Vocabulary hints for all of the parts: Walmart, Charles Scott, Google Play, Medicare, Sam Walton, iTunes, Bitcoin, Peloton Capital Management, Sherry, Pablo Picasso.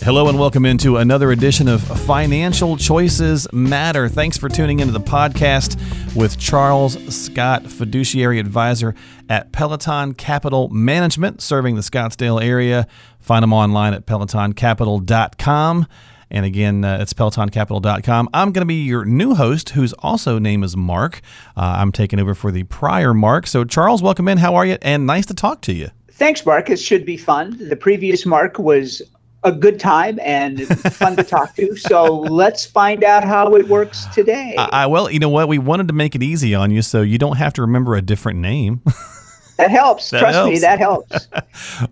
Hello and welcome into another edition of Financial Choices Matter. Thanks for tuning into the podcast with Charles Scott, fiduciary advisor at Peloton Capital Management, serving the Scottsdale area. Find them online at pelotoncapital.com. And again, it's PelotonCapital.com. I'm going to be your new host, whose also name is Mark. I'm taking over for the prior Mark. So Charles, welcome in. How are you? And nice to talk to you. Thanks, Mark. It should be fun. The previous Mark was a good time and fun to talk to. So let's find out how it works today. Well, you know what? We wanted to make it easy on you so you don't have to remember a different name. That helps. Trust me, that helps.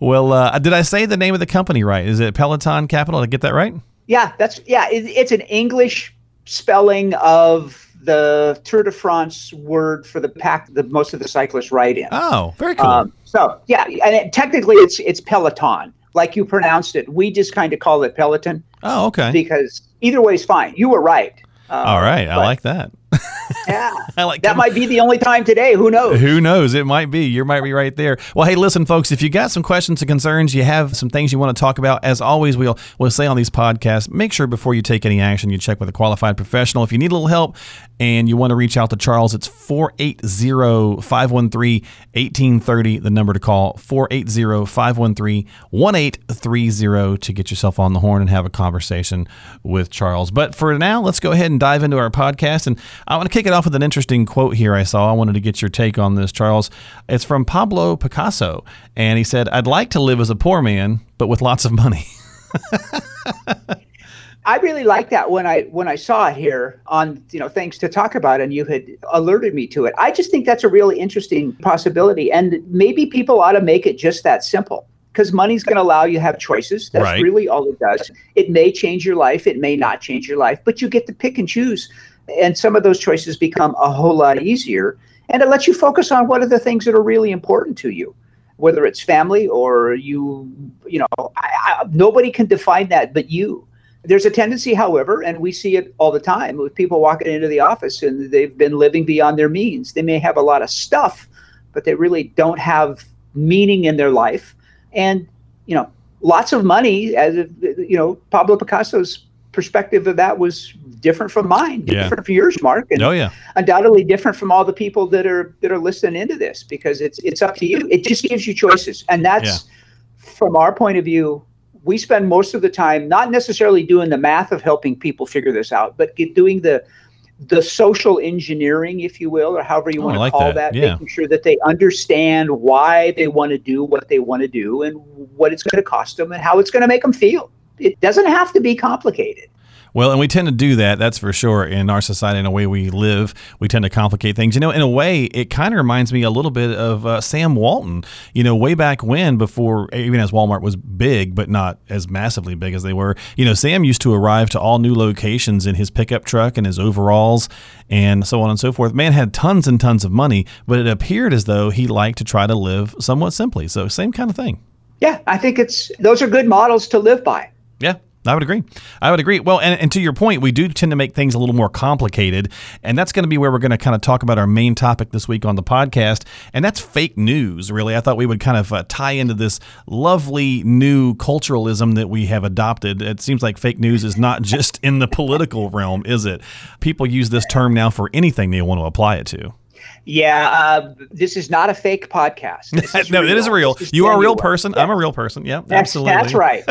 Well, did I say the name of the company right? Is it Peloton Capital? Did I get that right? Yeah. It's an English spelling of the Tour de France word for the pack that most of the cyclists ride in. Oh, very cool. Technically it's Peloton. Like you pronounced it. We just kind of call it Peloton. Oh, okay. Because either way is fine. You were right. All right. I like that. Yeah. That might be the only time today. Who knows? Who knows? It might be. You might be right there. Well, hey, listen, folks, if you got some questions and concerns, you have some things you want to talk about, as always, we'll say on these podcasts, make sure before you take any action, you check with a qualified professional. If you need a little help and you want to reach out to Charles, it's 480-513-1830, the number to call, 480-513-1830 to get yourself on the horn and have a conversation with Charles. But for now, let's go ahead and dive into our podcast. And I want to kick it off with an interesting quote here I saw. I wanted to get your take on this, Charles. It's from Pablo Picasso, and he said, "I'd like to live as a poor man, but with lots of money." I really liked that when I saw it here on, things to talk about, and you had alerted me to it. I just think that's a really interesting possibility, and maybe people ought to make it just that simple. Because money's going to allow you to have choices. That's right. Really all it does. It may change your life. It may not change your life. But you get to pick and choose. And some of those choices become a whole lot easier. And it lets you focus on what are the things that are really important to you, whether it's family or nobody can define that but you. There's a tendency, however, and we see it all the time with people walking into the office and they've been living beyond their means. They may have a lot of stuff, but they really don't have meaning in their life. And, lots of money, as Pablo Picasso's perspective of that was different from mine, different from yours, Mark. And undoubtedly different from all the people that are listening into this, because it's up to you. It just gives you choices. And that's, from our point of view, we spend most of the time not necessarily doing the math of helping people figure this out, but doing the social engineering, if you will, or however you want to call that, making sure that they understand why they want to do what they want to do and what it's going to cost them and how it's going to make them feel. It doesn't have to be complicated. Well, and we tend to do that, that's for sure. In our society, in the way we live, we tend to complicate things. In a way, it kind of reminds me a little bit of Sam Walton, way back when, before, even as Walmart was big, but not as massively big as they were. Sam used to arrive to all new locations in his pickup truck and his overalls and so on and so forth. Man had tons and tons of money, but it appeared as though he liked to try to live somewhat simply. So same kind of thing. Yeah, I think those are good models to live by. Yeah. I would agree. Well, and to your point, we do tend to make things a little more complicated, and that's going to be where we're going to kind of talk about our main topic this week on the podcast, and that's fake news, really. I thought we would kind of tie into this lovely new culturalism that we have adopted. It seems like fake news is not just in the political realm, is it? People use this term now for anything they want to apply it to. Yeah, this is not a fake podcast. No, it is real. You are a real person. Yeah. I'm a real person. Yeah, absolutely. That's right.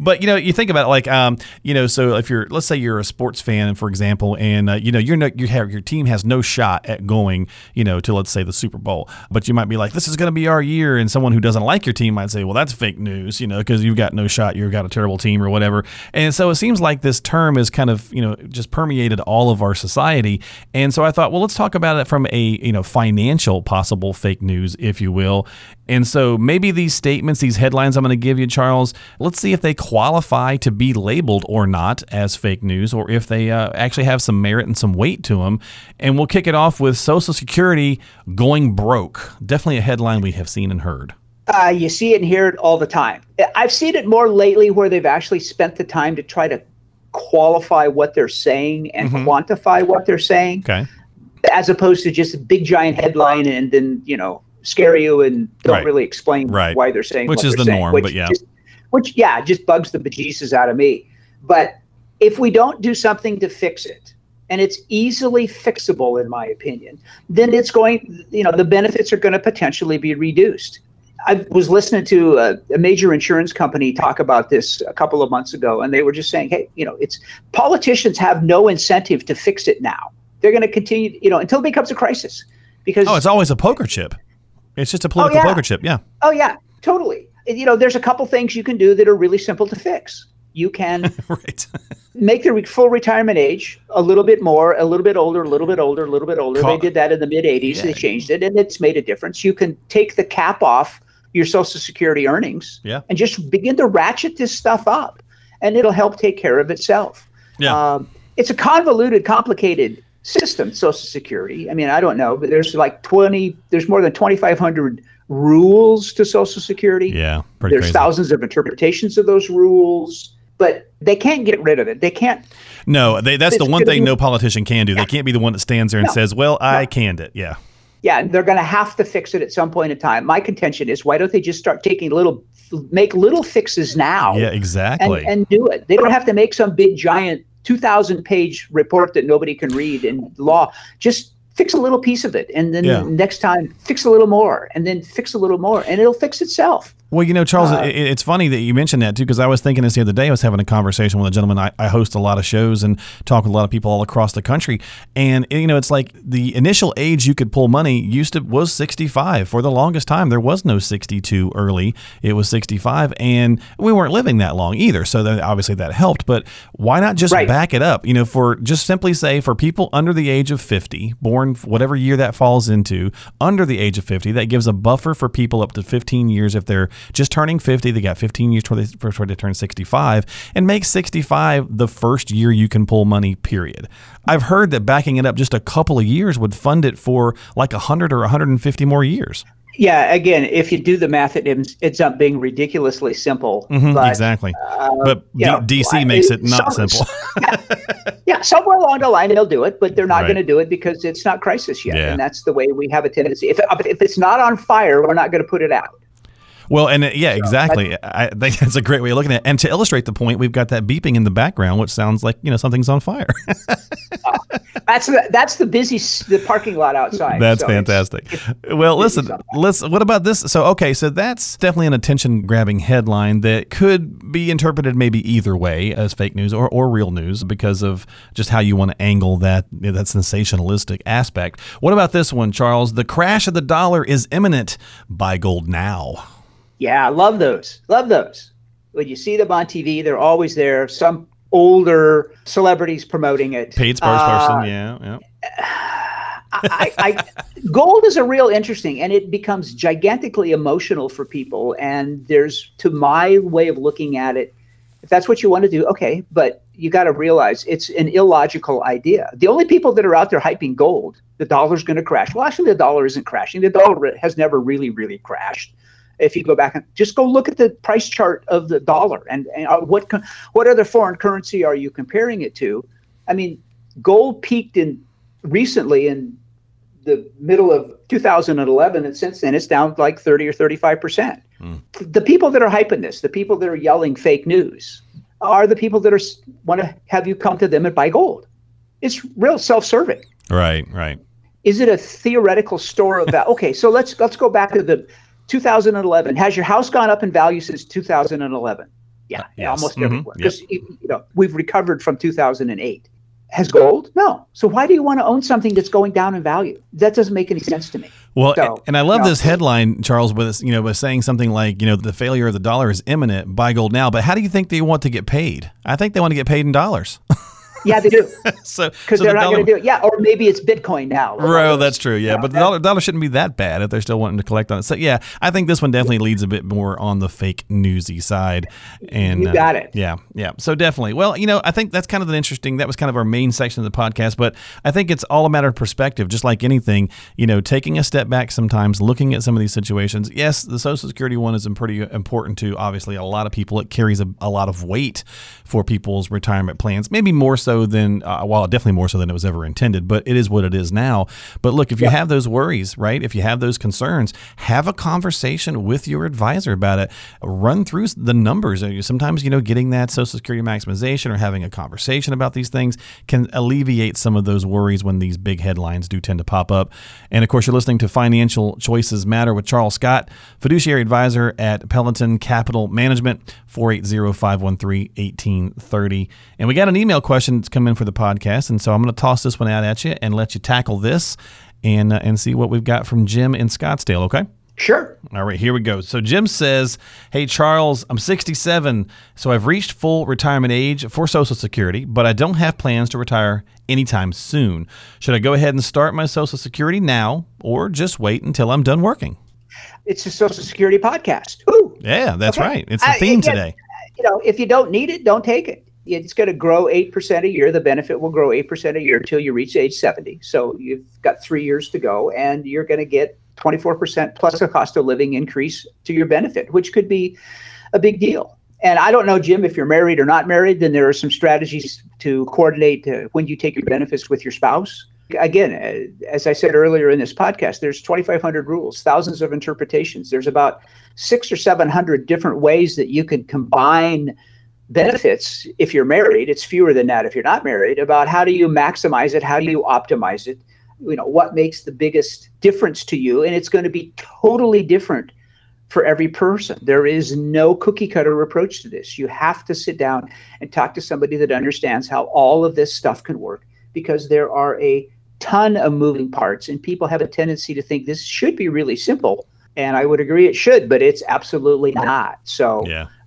But, you think about it, so if let's say you're a sports fan, for example, and, your team has no shot at going, to, let's say, the Super Bowl. But you might be like, this is going to be our year. And someone who doesn't like your team might say, well, that's fake news, because you've got no shot. You've got a terrible team or whatever. And so it seems like this term is kind of, just permeated all of our society. And so I thought, well, let's talk about it from a financial possible fake news, if you will. And so maybe these statements, these headlines I'm going to give you, Charles, let's Let's see if they qualify to be labeled or not as fake news, or if they actually have some merit and some weight to them. And we'll kick it off with Social Security going broke. Definitely a headline we have seen and heard. You see it and hear it all the time. I've seen it more lately where they've actually spent the time to try to qualify what they're saying and quantify what they're saying, as opposed to just a big giant headline and then, you know, scare you and don't really explain why they're saying what they're saying. Which is the norm, but just bugs the bejesus out of me. But if we don't do something to fix it, and it's easily fixable in my opinion, then it's going, you know, the benefits are going to potentially be reduced. I was listening to a major insurance company talk about this a couple of months ago, and they were just saying, hey, you know, it's politicians have no incentive to fix it now. They're going to continue, you know, until it becomes a crisis. Because it's always a poker chip. It's just a political poker chip, Oh, yeah, totally. You know, there's a couple things you can do that are really simple to fix. You can make the full retirement age a little bit more, a little bit older, a little bit older, a little bit older. They did that in the mid-'80s. Yeah. They changed it, and it's made a difference. You can take the cap off your Social Security earnings and just begin to ratchet this stuff up, and it'll help take care of itself. Yeah. It's a convoluted, complicated system, Social Security. I mean, I don't know, but there's like there's more than 2,500 rules to Social Security. Yeah, pretty crazy. There's thousands of interpretations of those rules, but they can't get rid of it. They can't. No, that's the one thing no politician can do. Yeah. They can't be the one that stands there and says, well, I canned it. Yeah. Yeah, they're going to have to fix it at some point in time. My contention is, why don't they just start make little fixes now? Yeah, exactly. And do it. They don't have to make some big, giant 2,000-page report that nobody can read in law. Just fix a little piece of it, and then next time, fix a little more, and then fix a little more, and it'll fix itself. Well, you know, Charles, it's funny that you mentioned that, too, because I was thinking this the other day. I was having a conversation with a gentleman. I host a lot of shows and talk with a lot of people all across the country. And, you know, it's like the initial age you could pull money was 65. For the longest time, there was no 62 early. It was 65. And we weren't living that long either. So obviously that helped. But why not just back it up? You know, for people under the age of 50, born whatever year that falls into, under the age of 50, that gives a buffer for people up to 15 years if they're just turning 50, they got 15 years before they turn 65, and make 65 the first year you can pull money, period. I've heard that backing it up just a couple of years would fund it for like 100 or 150 more years. Yeah, again, if you do the math, it ends up being ridiculously simple. Mm-hmm, but, exactly. But D.C. makes it not simple. Somewhere along the line, they'll do it, but they're not going to do it because it's not crisis yet. Yeah. And that's the way we have a tendency. If it's not on fire, we're not going to put it out. Well, and exactly. I think that's a great way of looking at it. And to illustrate the point, we've got that beeping in the background, which sounds like, you know, something's on fire. That's the busy parking lot outside. That's fantastic. Well, listen, what about this? So, okay, so that's definitely an attention-grabbing headline that could be interpreted maybe either way as fake news or real news because of just how you want to angle that, you know, that sensationalistic aspect. What about this one, Charles? The crash of the dollar is imminent. Buy gold now. Yeah, I love those. When you see them on TV, they're always there. Some older celebrities promoting it. Paid spokesperson, yeah. Gold is a real interesting, and it becomes gigantically emotional for people. And there's, to my way of looking at it, if that's what you want to do, okay. But you got to realize it's an illogical idea. The only people that are out there hyping gold, the dollar's going to crash. Well, actually, the dollar isn't crashing. The dollar has never really, really crashed. If you go back and just go look at the price chart of the dollar and what other foreign currency are you comparing it to? I mean, gold peaked recently in the middle of 2011, and since then it's down like 30 or 35%. Mm. The people that are hyping this, the people that are yelling fake news, are the people that want to have you come to them and buy gold. It's real self-serving. Right. Is it a theoretical store of value? Okay, so let's go back to the 2011. Has your house gone up in value since 2011? Yeah, yes. Almost everywhere. Because you know, we've recovered from 2008. Has gold? No. So why do you want to own something that's going down in value? That doesn't make any sense to me. Well, so, and I love this headline, Charles, with saying something like, you know, the failure of the dollar is imminent. Buy gold now. But how do you think they want to get paid? I think they want to get paid in dollars. Yeah, they do. Because they're not going to do it. Yeah, or maybe it's Bitcoin now. Right, that's true. Yeah, but the dollar shouldn't be that bad if they're still wanting to collect on it. So, yeah, I think this one definitely leads a bit more on the fake newsy side. And you got it. Yeah, yeah. So definitely. Well, you know, I think that's kind of an interesting, that was kind of our main section of the podcast, but I think it's all a matter of perspective, just like anything, you know, taking a step back sometimes, looking at some of these situations. Yes, the Social Security one is pretty important to, obviously, a lot of people. It carries a lot of weight for people's retirement plans, maybe more so than, well, definitely more so than it was ever intended, but it is what it is now. But look, if you have those worries, right, if you have those concerns, have a conversation with your advisor about it. Run through the numbers. Sometimes, you know, getting that Social Security maximization or having a conversation about these things can alleviate some of those worries when these big headlines do tend to pop up. And of course, you're listening to Financial Choices Matter with Charles Scott, fiduciary advisor at Peloton Capital Management, 480-513-1830. And we got an email question that's come in for the podcast, and so I'm going to toss this one out at you and let you tackle this and see what we've got from Jim in Scottsdale, okay? Sure. All right, here we go. So Jim says, hey, Charles, I'm 67, so I've reached full retirement age for Social Security, but I don't have plans to retire anytime soon. Should I go ahead and start my Social Security now or just wait until I'm done working? It's a Social Security podcast. Ooh. Yeah, that's right. It's the theme today. You know, if you don't need it, don't take it. It's going to grow 8% a year. The benefit will grow 8% a year until you reach age 70. So you've got 3 years to go, and you're going to get 24% plus a cost of living increase to your benefit, which could be a big deal. And I don't know, Jim, if you're married or not married, then there are some strategies to coordinate when you take your benefits with your spouse. Again, as I said earlier in this podcast, there's 2,500 rules, thousands of interpretations. There's about 600 or 700 different ways that you can combine benefits. If you're married, it's fewer than that. If you're not married, about how do you maximize it? How do you optimize it? You know, what makes the biggest difference to you? And it's going to be totally different for every person. There is no cookie cutter approach to this. You have to sit down and talk to somebody that understands how all of this stuff can work, because there are a ton of moving parts, and people have a tendency to think this should be really simple. And I would agree it should, but it's absolutely not. So,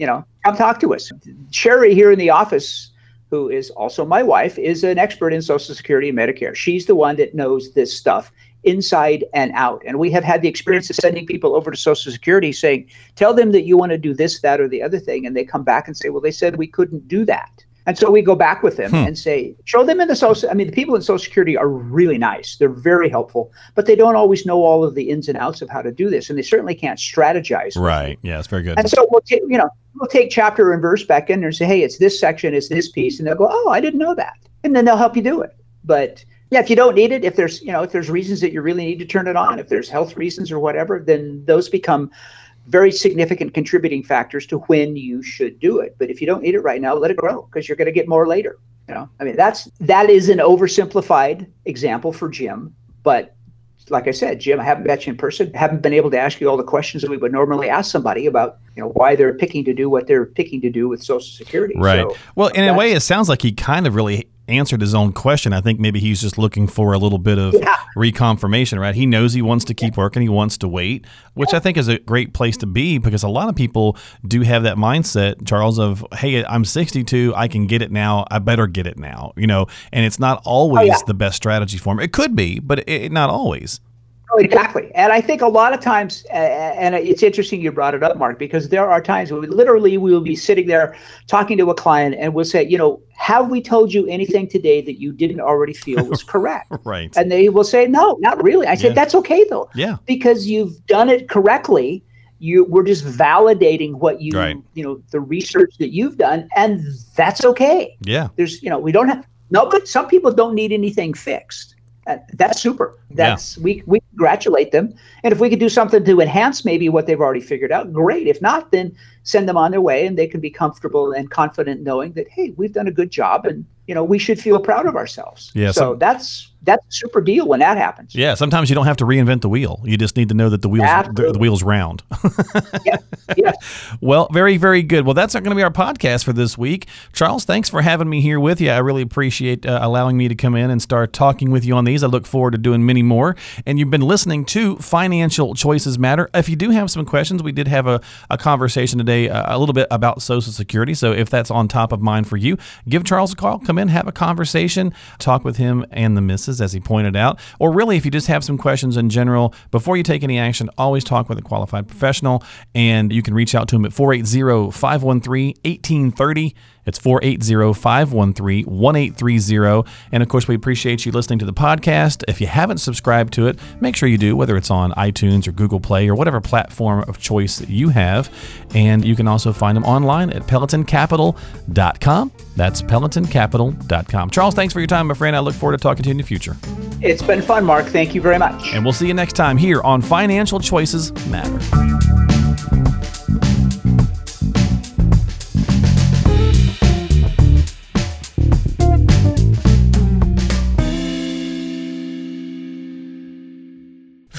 you know, come talk to us. Sherry here in the office, who is also my wife, is an expert in Social Security and Medicare. She's the one that knows this stuff inside and out. And we have had the experience of sending people over to Social Security saying, tell them that you want to do this, that, or the other thing. And they come back and say, well, they said we couldn't do that. And so we go back with them and say, show them in the social. I mean, the people in Social Security are really nice. They're very helpful, but they don't always know all of the ins and outs of how to do this. And they certainly can't strategize. Right. Yeah, it's very good. And so we'll we'll take chapter and verse back in there and say, hey, it's this section, it's this piece. And they'll go, oh, I didn't know that. And then they'll help you do it. But yeah, if you don't need it, if there's reasons that you really need to turn it on, if there's health reasons or whatever, then those become very significant contributing factors to when you should do it. But if you don't need it right now, let it grow, because you're going to get more later. You know, I mean, that is an oversimplified example for Jim. But like I said, Jim, I haven't met you in person, haven't been able to ask you all the questions that we would normally ask somebody about, why they're picking to do what they're picking to do with Social Security. Right. So, well, in a way, it sounds like he kind of really answered his own question. I think maybe he's just looking for a little bit of reconfirmation, right? He knows he wants to keep working. He wants to wait, which I think is a great place to be, because a lot of people do have that mindset, Charles, of, hey, I'm 62. I can get it now. I better get it now, and it's not always the best strategy for him. It could be, but it not always. Oh, exactly. And I think a lot of times, and it's interesting you brought it up, Mark, because there are times when we will be sitting there talking to a client and we'll say, have we told you anything today that you didn't already feel was correct? Right. And they will say, no, not really. I said, that's okay, though. Yeah. Because you've done it correctly. We're just validating what you, the research that you've done. And that's okay. Yeah. There's, we don't have, no, but some people don't need anything fixed. That's super. We congratulate them. And if we could do something to enhance maybe what they've already figured out, great. If not, then send them on their way, and they can be comfortable and confident knowing that, hey, we've done a good job, and we should feel proud of ourselves. Yeah, so that's that's a super deal when that happens. Yeah, sometimes you don't have to reinvent the wheel. You just need to know that the wheel's round. Yes. Well, very, very good. Well, that's going to be our podcast for this week. Charles, thanks for having me here with you. I really appreciate allowing me to come in and start talking with you on these. I look forward to doing many more. And you've been listening to Financial Choices Matter. If you do have some questions, we did have a conversation today a little bit about Social Security. So if that's on top of mind for you, give Charles a call, come in, have a conversation, talk with him and the missus, as he pointed out. Or really, if you just have some questions in general, before you take any action, always talk with a qualified professional. And you can reach out to him at 480-513-1830. It's 480-513-1830. And of course, we appreciate you listening to the podcast. If you haven't subscribed to it, make sure you do, whether it's on iTunes or Google Play or whatever platform of choice that you have. And you can also find them online at PelotonCapital.com. That's PelotonCapital.com. Charles, thanks for your time, my friend. I look forward to talking to you in the future. It's been fun, Mark. Thank you very much. And we'll see you next time here on Financial Choices Matter.